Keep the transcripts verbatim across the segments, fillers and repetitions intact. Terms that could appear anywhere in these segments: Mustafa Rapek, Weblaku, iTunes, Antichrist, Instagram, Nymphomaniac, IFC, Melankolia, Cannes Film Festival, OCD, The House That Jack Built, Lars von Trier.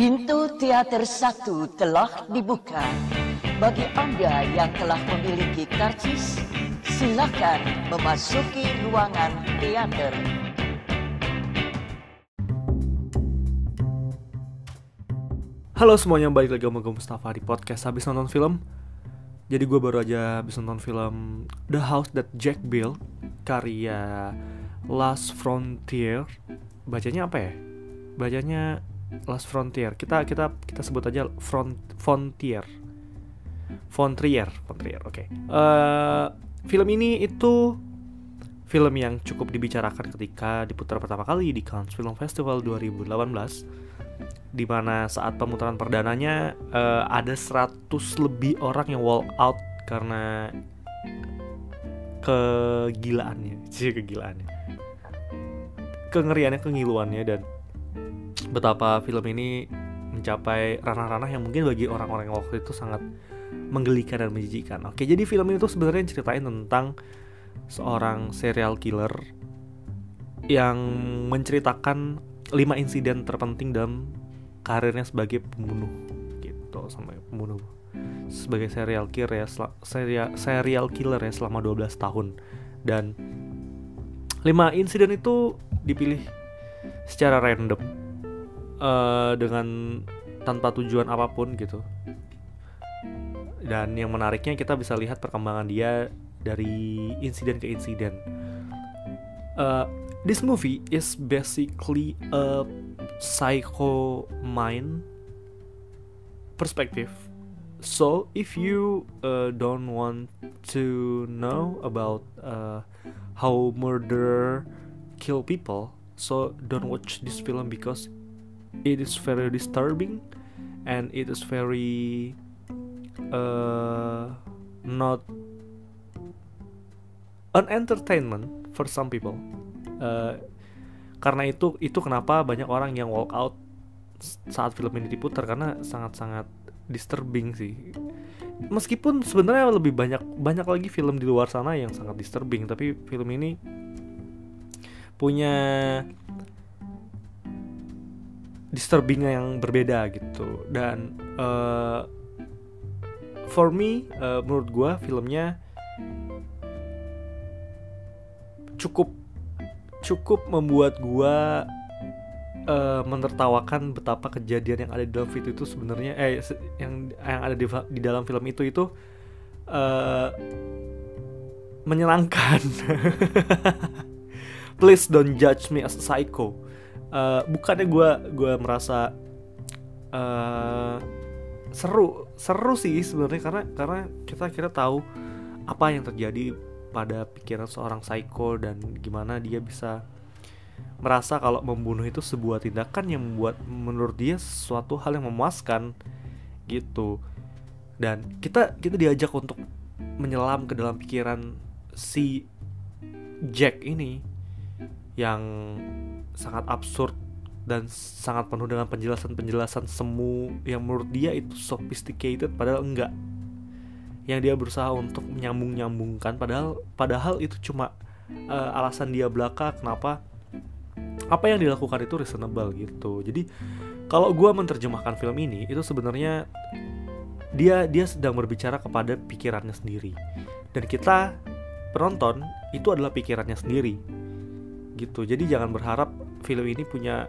Pintu teater satu telah dibuka. Bagi Anda yang telah memiliki karcis, silakan memasuki ruangan teater. Halo semuanya, balik lagi sama gue Mustafa di podcast Habis Nonton Film. Jadi gue baru aja habis nonton film The House That Jack Built, karya Lars von Trier. Bacanya apa ya? Bacanya Lars von Trier. Kita kita kita sebut aja front von Trier. Von Trier, von Trier. Oke. Okay. Uh, film ini itu film yang cukup dibicarakan ketika diputar pertama kali di Cannes Film Festival dua ribu delapan belas, di mana saat pemutaran perdananya uh, ada seratus lebih orang yang walk out karena kegilaannya, sih kegilaannya. Kengeriannya, kengiluannya, dan betapa film ini mencapai ranah-ranah yang mungkin bagi orang-orang yang waktu itu sangat menggelikan dan menjijikan. Oke, jadi film ini tuh sebenarnya ceritain tentang seorang serial killer yang menceritakan lima insiden terpenting dalam karirnya sebagai pembunuh, gitu, sampai pembunuh sebagai serial killer ya, sel- serial serial killer ya selama dua belas tahun, dan lima insiden itu dipilih secara random. Uh, dengan tanpa tujuan apapun gitu. Dan yang menariknya kita bisa lihat perkembangan dia dari insiden ke insiden. Uh, this movie is basically a psycho mind perspective. So if you uh, don't want to know about uh, how murder kill people, so don't watch this film because it is very disturbing and it is very uh, not an entertainment for some people. Uh, karena itu itu kenapa banyak orang yang walk out saat film ini diputar, karena sangat-sangat disturbing sih. Meskipun sebenarnya lebih banyak banyak lagi film di luar sana yang sangat disturbing, tapi film ini punya disturbingnya yang berbeda gitu. Dan uh, for me, uh, menurut gue filmnya cukup cukup membuat gue uh, menertawakan betapa kejadian yang ada di dalam film itu sebenarnya eh yang yang ada di, di dalam film itu itu uh, menyenangkan. Please don't judge me as a psycho. Uh, bukannya gue gue merasa uh, seru seru sih sebenarnya, karena karena kita akhirnya tahu apa yang terjadi pada pikiran seorang psycho dan gimana dia bisa merasa kalau membunuh itu sebuah tindakan yang membuat menurut dia suatu hal yang memuaskan gitu. Dan kita kita diajak untuk menyelam ke dalam pikiran si Jack ini yang sangat absurd dan sangat penuh dengan penjelasan-penjelasan semu yang menurut dia itu sophisticated padahal enggak, yang dia berusaha untuk menyambung-nyambungkan padahal padahal itu cuma uh, alasan dia belaka kenapa apa yang dilakukan itu reasonable gitu. Jadi kalau gue menerjemahkan film ini itu sebenarnya dia dia sedang berbicara kepada pikirannya sendiri, dan kita penonton itu adalah pikirannya sendiri gitu. Jadi jangan berharap film ini punya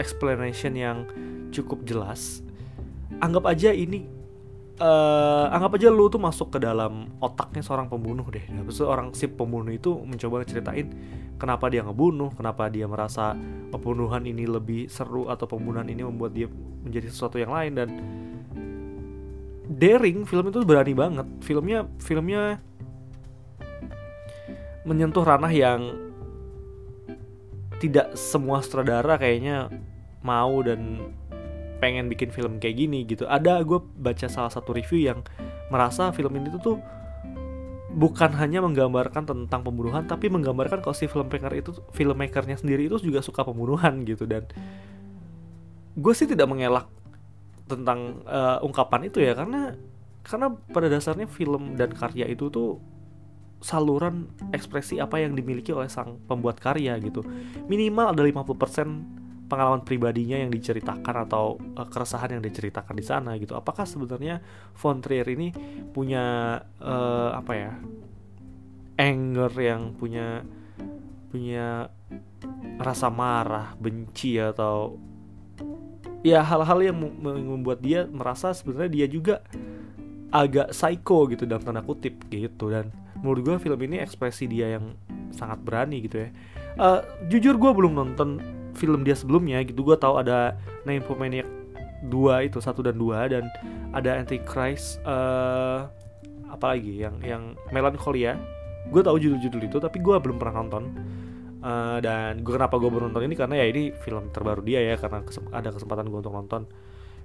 explanation yang cukup jelas. Anggap aja ini uh, anggap aja lu tuh masuk ke dalam otaknya seorang pembunuh deh. Habis itu orang si pembunuh itu mencoba ceritain kenapa dia ngebunuh, kenapa dia merasa pembunuhan ini lebih seru atau pembunuhan ini membuat dia menjadi sesuatu yang lain. Dan daring, film itu berani banget. Filmnya filmnya menyentuh ranah yang tidak semua sutradara kayaknya mau dan pengen bikin film kayak gini gitu. Ada, gue baca salah satu review yang merasa film ini tuh, tuh bukan hanya menggambarkan tentang pembunuhan, tapi menggambarkan kalau si filmmaker itu filmmakernya sendiri itu juga suka pembunuhan gitu. Dan gue sih tidak mengelak tentang uh, ungkapan itu ya, karena karena pada dasarnya film dan karya itu tuh saluran ekspresi apa yang dimiliki oleh sang pembuat karya gitu. Minimal ada lima puluh persen pengalaman pribadinya yang diceritakan atau uh, keresahan yang diceritakan di sana gitu. Apakah sebenarnya Von Trier ini punya uh, apa ya, anger yang punya punya rasa marah, benci, atau ya hal-hal yang membuat dia merasa sebenarnya dia juga agak psycho gitu dalam tanda kutip gitu. Dan menurut gue film ini ekspresi dia yang sangat berani gitu ya. Uh, jujur gue belum nonton film dia sebelumnya gitu. Gue tahu ada Nymphomaniac dua itu, satu dan dua, dan ada Antichrist, uh, apalagi yang yang Melankolia. Gue tahu judul-judul itu tapi gue belum pernah nonton. Uh, dan gue kenapa gue baru nonton ini karena ya ini film terbaru dia ya, karena kesem- ada kesempatan gue untuk nonton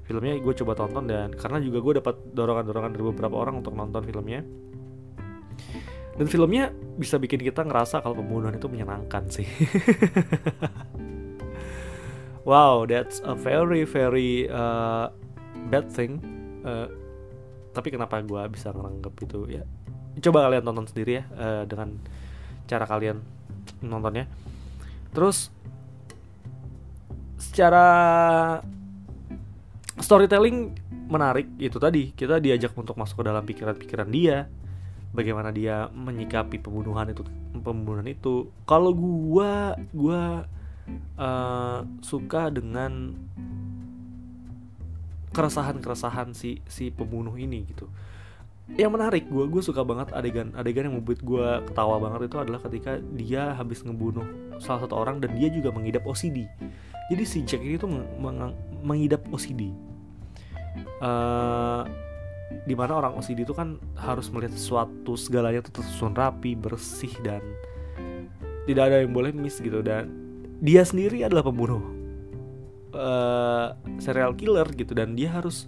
filmnya, gue coba tonton. Dan karena juga gue dapat dorongan-dorongan dari beberapa orang untuk nonton filmnya, dan filmnya bisa bikin kita ngerasa kalau pembunuhan itu menyenangkan sih. Wow, that's a very very uh, bad thing. Uh, tapi kenapa gue bisa ngeranggep itu ya? Coba kalian tonton sendiri ya, uh, dengan cara kalian nontonnya. Terus secara storytelling menarik, itu tadi kita diajak untuk masuk ke dalam pikiran-pikiran dia, bagaimana dia menyikapi pembunuhan itu, pembunuhan itu. Kalau gua gua uh, suka dengan keresahan-keresahan si si pembunuh ini gitu. Yang menarik, gue gue suka banget adegan adegan yang membuat gue ketawa banget itu adalah ketika dia habis ngebunuh salah satu orang dan dia juga mengidap O C D. Jadi si Jack ini tuh meng- mengidap O C D, uh, dimana orang O C D itu kan harus melihat sesuatu, segalanya tuh tersusun rapi, bersih, dan tidak ada yang boleh miss gitu. Dan dia sendiri adalah pembunuh, uh, serial killer gitu, dan dia harus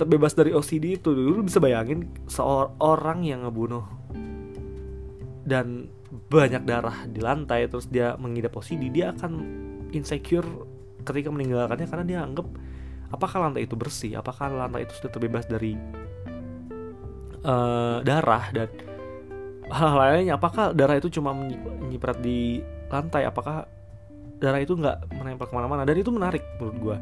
terbebas dari O C D itu. Dulu bisa bayangin seorang yang ngebunuh dan banyak darah di lantai terus dia mengidap O C D, dia akan insecure ketika meninggalkannya karena dia anggap apakah lantai itu bersih, apakah lantai itu sudah terbebas dari uh, darah, dan hal lainnya apakah darah itu cuma menyiprat di lantai, apakah darah itu nggak menempel kemana-mana. Dan itu menarik menurut gue.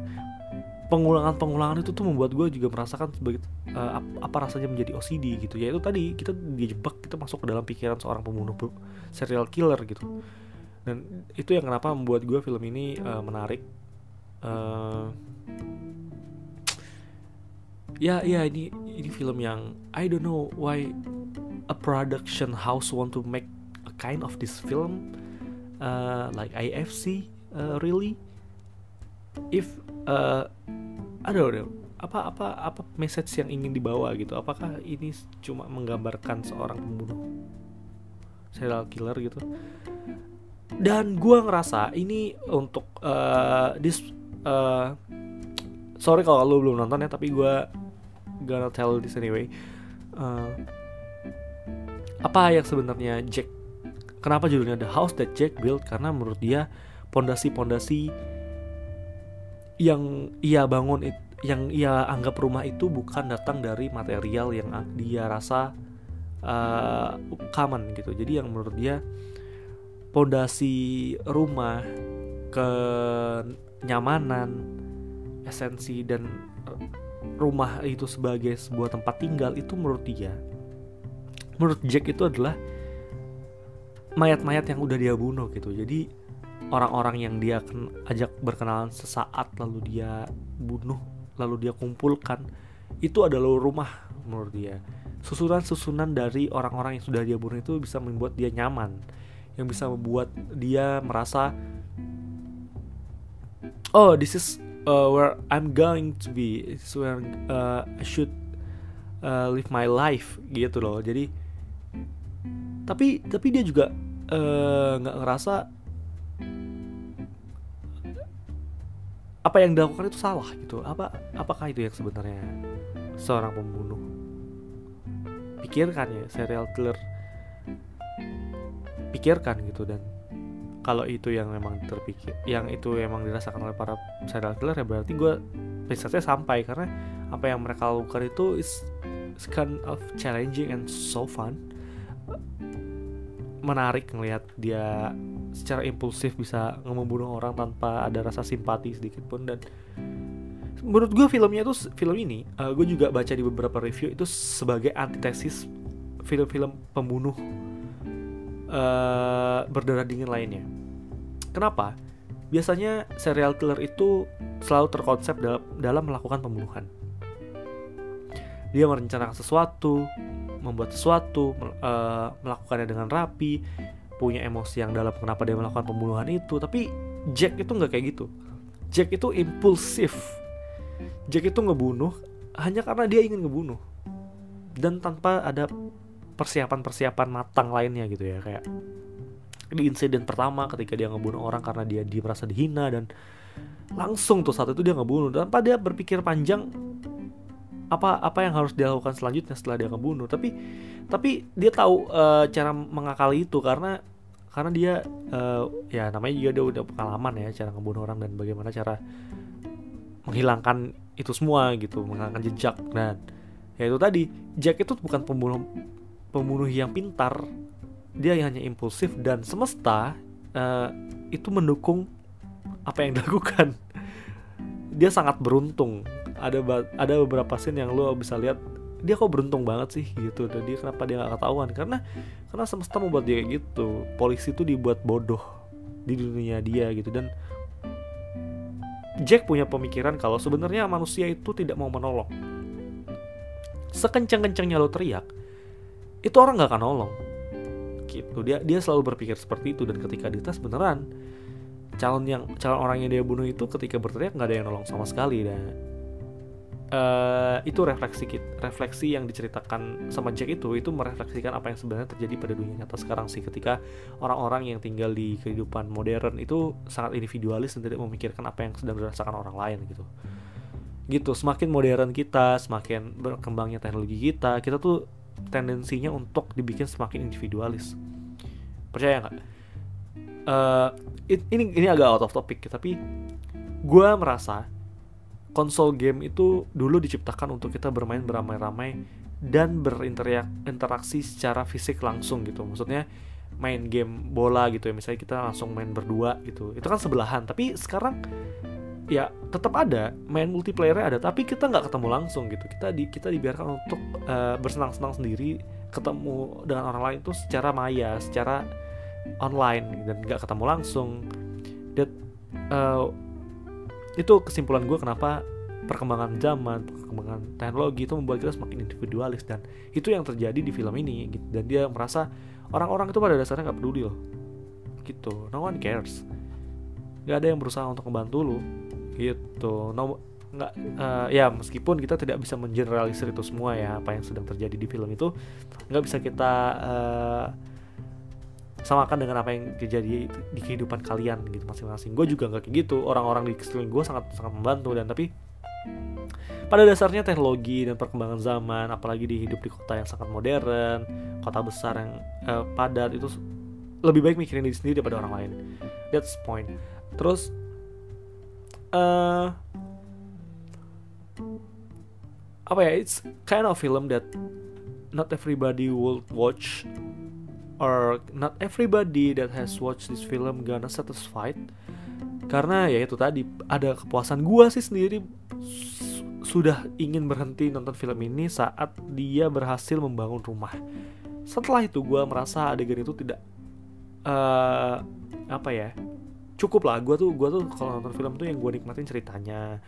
Pengulangan-pengulangan itu tuh membuat gue juga merasakan sebagai uh, apa rasanya menjadi O C D gitu. Ya itu tadi, kita dijebak, kita masuk ke dalam pikiran seorang pembunuh, serial killer gitu. Dan itu yang kenapa membuat gue film ini uh, menarik. Uh, ya ya ini ini film yang I don't know why a production house want to make a kind of this film, uh, like I F C uh, really. If uh, aduh, aduh, apa apa apa message yang ingin dibawa gitu? Apakah ini cuma menggambarkan seorang pembunuh serial killer gitu? Dan gue ngerasa ini untuk uh, this uh, sorry kalau lo belum nonton ya, tapi gue gonna tell this anyway. Uh, apa yang sebenarnya Jack? Kenapa judulnya The House That Jack Built? Karena menurut dia pondasi-pondasi yang ia bangun, yang ia anggap rumah itu bukan datang dari material yang dia rasa uh, common gitu. Jadi yang menurut dia pondasi rumah, kenyamanan, esensi dan rumah itu sebagai sebuah tempat tinggal itu menurut dia, menurut Jack itu adalah mayat-mayat yang udah dia bunuh gitu. Jadi orang-orang yang dia ajak berkenalan sesaat lalu dia bunuh, lalu dia kumpulkan, itu adalah rumah menurut dia. Susunan-susunan dari orang-orang yang sudah dia bunuh itu bisa membuat dia nyaman, yang bisa membuat dia merasa, oh, this is uh, where I'm going to be, this is where uh, I should uh, live my life gitu loh. Jadi tapi tapi dia juga nggak uh, ngerasa apa yang dilakukan itu salah gitu. Apa apakah itu yang sebenarnya seorang pembunuh pikirkan ya, serial killer pikirkan gitu. Dan kalau itu yang memang terpikir, yang itu memang dirasakan oleh para serial killer, ya berarti gue risetnya sampai, karena apa yang mereka lakukan itu is, is kind of challenging and so fun. Menarik ngelihat dia secara impulsif bisa membunuh orang tanpa ada rasa simpati sedikit pun. Dan menurut gue filmnya tuh, film ini uh, gue juga baca di beberapa review itu sebagai antitesis film-film pembunuh uh, berdarah dingin lainnya. Kenapa? Biasanya serial killer itu selalu terkonsep dalam, dalam melakukan pembunuhan. Dia merencanakan sesuatu, membuat sesuatu, uh, melakukannya dengan rapi, punya emosi yang dalam kenapa dia melakukan pembunuhan itu. Tapi Jack itu nggak kayak gitu. Jack itu impulsif. Jack itu ngebunuh hanya karena dia ingin ngebunuh dan tanpa ada persiapan-persiapan matang lainnya gitu ya. Kayak di insiden pertama ketika dia ngebunuh orang karena dia, dia merasa dihina dan langsung tuh saat itu dia ngebunuh tanpa dia berpikir panjang apa apa yang harus dia lakukan selanjutnya setelah dia ngebunuh. Tapi tapi dia tahu uh, cara mengakali itu karena karena dia uh, ya namanya juga dia udah pengalaman ya cara ngebunuh orang dan bagaimana cara menghilangkan itu semua gitu, menghilangkan jejak. Dan ya itu tadi, Jack itu bukan pembunuh pembunuh yang pintar. Dia hanya impulsif dan semesta uh, itu mendukung apa yang dilakukan. Dia sangat beruntung. Ada ada beberapa scene yang lo bisa lihat dia kok beruntung banget sih gitu. Dan dia kenapa dia nggak ketahuan? Karena karena semesta membuat dia kayak gitu. Polisi itu dibuat bodoh di dunia dia gitu. Dan Jack punya pemikiran kalau sebenarnya manusia itu tidak mau menolong. Sekencang-kencangnya lo teriak, itu orang nggak akan nolong. Gitu. Dia dia selalu berpikir seperti itu dan ketika dites beneran calon yang calon orang yang dia bunuh itu ketika berteriak nggak ada yang nolong sama sekali. Dan Uh, itu refleksi refleksi yang diceritakan sama Jack itu itu merefleksikan apa yang sebenarnya terjadi pada dunia nyata sekarang sih, ketika orang-orang yang tinggal di kehidupan modern itu sangat individualis dan tidak memikirkan apa yang sedang dirasakan orang lain gitu. Gitu, semakin modern kita, semakin berkembangnya teknologi kita, kita tuh tendensinya untuk dibikin semakin individualis. Percaya nggak? Uh, ini ini agak out of topic, tapi gue merasa konsol game itu dulu diciptakan untuk kita bermain beramai-ramai dan berinteraksi secara fisik langsung gitu. Maksudnya main game bola gitu ya, misalnya kita langsung main berdua gitu. Itu kan sebelahan, tapi sekarang ya tetap ada, main multiplayer-nya ada, tapi kita nggak ketemu langsung gitu. Kita di, kita dibiarkan untuk uh, bersenang-senang sendiri, ketemu dengan orang lain itu secara maya, secara online dan nggak ketemu langsung. That uh, Itu kesimpulan gue kenapa perkembangan zaman, perkembangan teknologi itu membuat kita semakin individualis. Dan itu yang terjadi di film ini gitu. Dan dia merasa orang-orang itu pada dasarnya gak peduli loh gitu, no one cares, gak ada yang berusaha untuk membantu lo gitu. No, gak, uh, ya meskipun kita tidak bisa mengeneralisir itu semua ya, apa yang sedang terjadi di film itu gak bisa kita uh, samakan dengan apa yang terjadi di kehidupan kalian gitu masing-masing. Gue juga nggak kayak gitu. Orang-orang di sekeliling gue sangat sangat membantu dan tapi pada dasarnya teknologi dan perkembangan zaman, apalagi di hidup di kota yang sangat modern, kota besar yang uh, padat itu lebih baik mikirin diri sendiri daripada orang lain. That's point. Terus uh, apa ya? It's kind of film that not everybody will watch. Or not everybody that has watched this film gonna satisfied. Karena ya itu tadi, ada kepuasan gue sih sendiri s- Sudah ingin berhenti nonton film ini saat dia berhasil membangun rumah. Setelah itu gue merasa adegan itu tidak uh, Apa ya cukup lah. Gue tuh, gue tuh kalau nonton film tuh yang gue nikmatin ceritanya,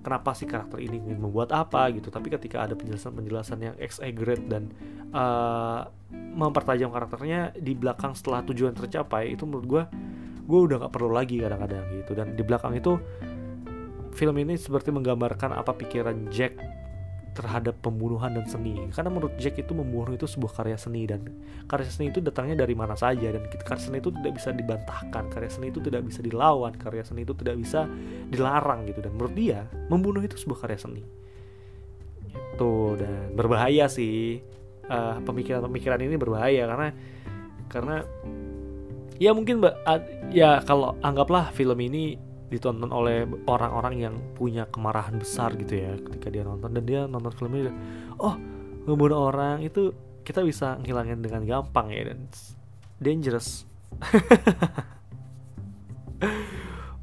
kenapa sih karakter ini ingin membuat apa gitu. Tapi ketika ada penjelasan-penjelasan yang exaggerate dan uh, mempertajam karakternya di belakang setelah tujuan tercapai, itu menurut gue, gue udah gak perlu lagi kadang-kadang gitu. Dan di belakang itu, film ini seperti menggambarkan apa pikiran Jack terhadap pembunuhan dan seni. Karena menurut Jack itu membunuh itu sebuah karya seni, dan karya seni itu datangnya dari mana saja, dan karya seni itu tidak bisa dibantahkan, karya seni itu tidak bisa dilawan, karya seni itu tidak bisa dilarang gitu. Dan menurut dia membunuh itu sebuah karya seni gitu. Dan berbahaya sih uh, pemikiran-pemikiran ini berbahaya karena karena ya mungkin ya kalau anggaplah film ini ditonton oleh orang-orang yang punya kemarahan besar gitu ya ketika dia nonton, dan dia nonton film ini, oh ngebunuh orang itu kita bisa ngilangin dengan gampang ya, dan dangerous.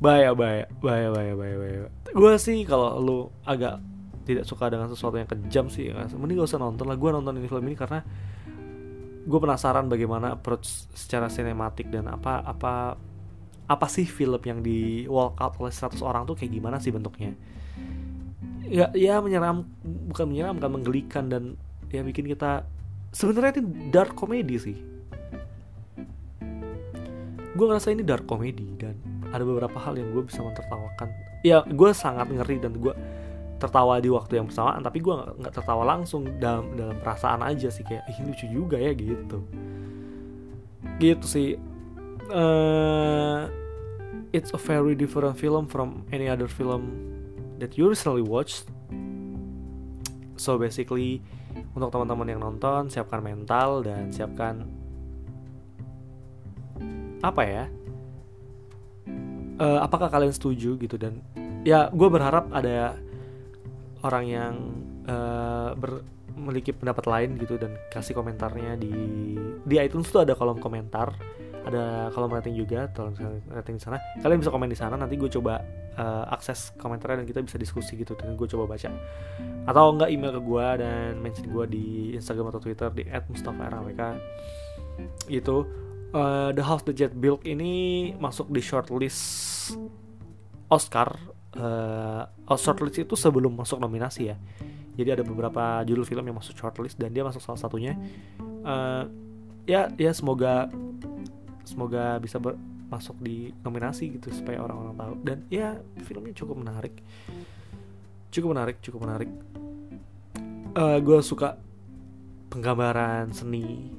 bahaya bahaya bahaya bahaya bahaya, bahaya. Gue sih kalau lu agak tidak suka dengan sesuatu yang kejam sih, mending gak usah nonton lah. Gue nonton ini film ini karena gue penasaran bagaimana approach secara sinematik dan apa apa apa sih film yang di walk out oleh seratus orang tuh kayak gimana sih bentuknya. Ya, ya menyeram, bukan menyeramkan, menggelikan, dan ya bikin kita sebenarnya itu dark comedy sih. Gue ngerasa ini dark comedy dan ada beberapa hal yang gue bisa mentertawakan. Ya gue sangat ngeri dan gue tertawa di waktu yang bersamaan, tapi gue nggak tertawa langsung, dalam dalam perasaan aja sih, kayak ih lucu juga ya gitu. Gitu sih. Uh, it's a very different film from any other film that you recently watched. So basically, untuk teman-teman yang nonton, siapkan mental dan siapkan apa ya? Uh, apakah kalian setuju gitu, dan ya gue berharap ada orang yang uh, ber, memiliki pendapat lain gitu, dan kasih komentarnya di di iTunes tuh ada kolom komentar, ada kolom rating juga, tolong rating di sana. Kalian bisa komen di sana, nanti gue coba uh, akses komentarnya dan kita bisa diskusi gitu, dan gue coba baca. Atau enggak email ke gue dan mention gue di Instagram atau Twitter di et mustafa rapek gitu. Uh, The House That Jack Built ini masuk di shortlist Oscar. Uh, shortlist itu sebelum masuk nominasi ya. Jadi ada beberapa judul film yang masuk shortlist dan dia masuk salah satunya. Uh, ya ya semoga semoga bisa ber- masuk di nominasi gitu supaya orang-orang tahu. Dan ya filmnya cukup menarik. Cukup menarik, cukup menarik. Uh, gue suka penggambaran seni.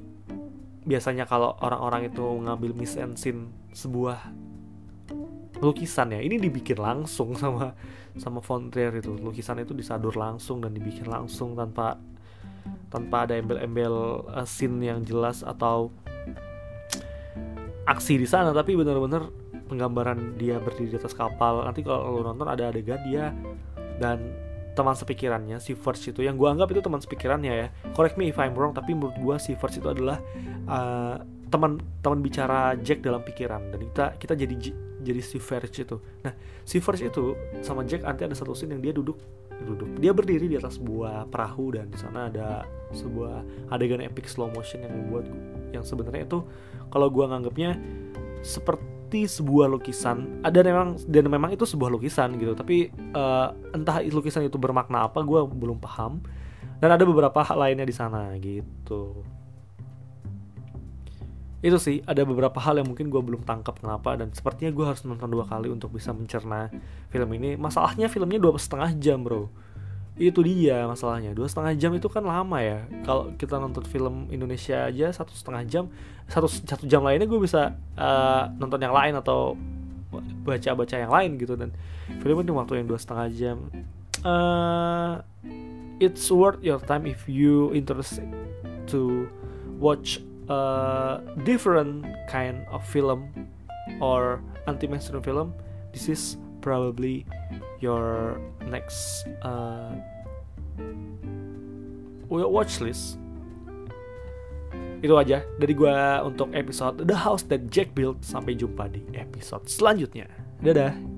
Biasanya kalau orang-orang itu ngambil mise en scene sebuah lukisan ya, ini dibikin langsung sama sama Von Trier itu. Lukisan itu disadur langsung dan dibikin langsung tanpa tanpa ada embel-embel uh, scene yang jelas atau aksi di sana, tapi benar-benar penggambaran dia berdiri di atas kapal. Nanti kalau lo nonton ada adegan dia dan teman sepikirannya, si Verge itu yang gue anggap itu teman sepikirannya ya. Correct me if I'm wrong, tapi menurut gue si Verge itu adalah uh, teman-teman bicara Jack dalam pikiran, dan kita kita jadi jadi si Verge itu. Nah, si Verge itu sama Jack nanti ada satu scene yang dia duduk duduk. Dia berdiri di atas sebuah perahu dan di sana ada sebuah adegan epic slow motion yang membuat yang sebenarnya itu kalau gue nganggapnya seperti sebuah lukisan. Ada memang dan memang itu sebuah lukisan gitu, tapi uh, entah lukisan itu bermakna apa gue belum paham. Dan ada beberapa hal lainnya di sana gitu. Itu sih, ada beberapa hal yang mungkin gue belum tangkap kenapa, dan sepertinya gue harus nonton dua kali untuk bisa mencerna film ini. Masalahnya filmnya dua setengah jam bro, itu dia masalahnya. Dua setengah jam itu kan lama ya. Kalau kita nonton film Indonesia aja satu setengah jam, satu satu jam lainnya gue bisa uh, nonton yang lain atau baca-baca yang lain gitu, dan film itu waktu yang dua setengah jam. Uh, it's worth your time if you interested to watch Uh, different kind of film or anti-mainstream film. This is probably your next uh, watch list. Itu aja dari gua untuk episode The House That Jack Built. Sampai jumpa di episode selanjutnya. Dadah.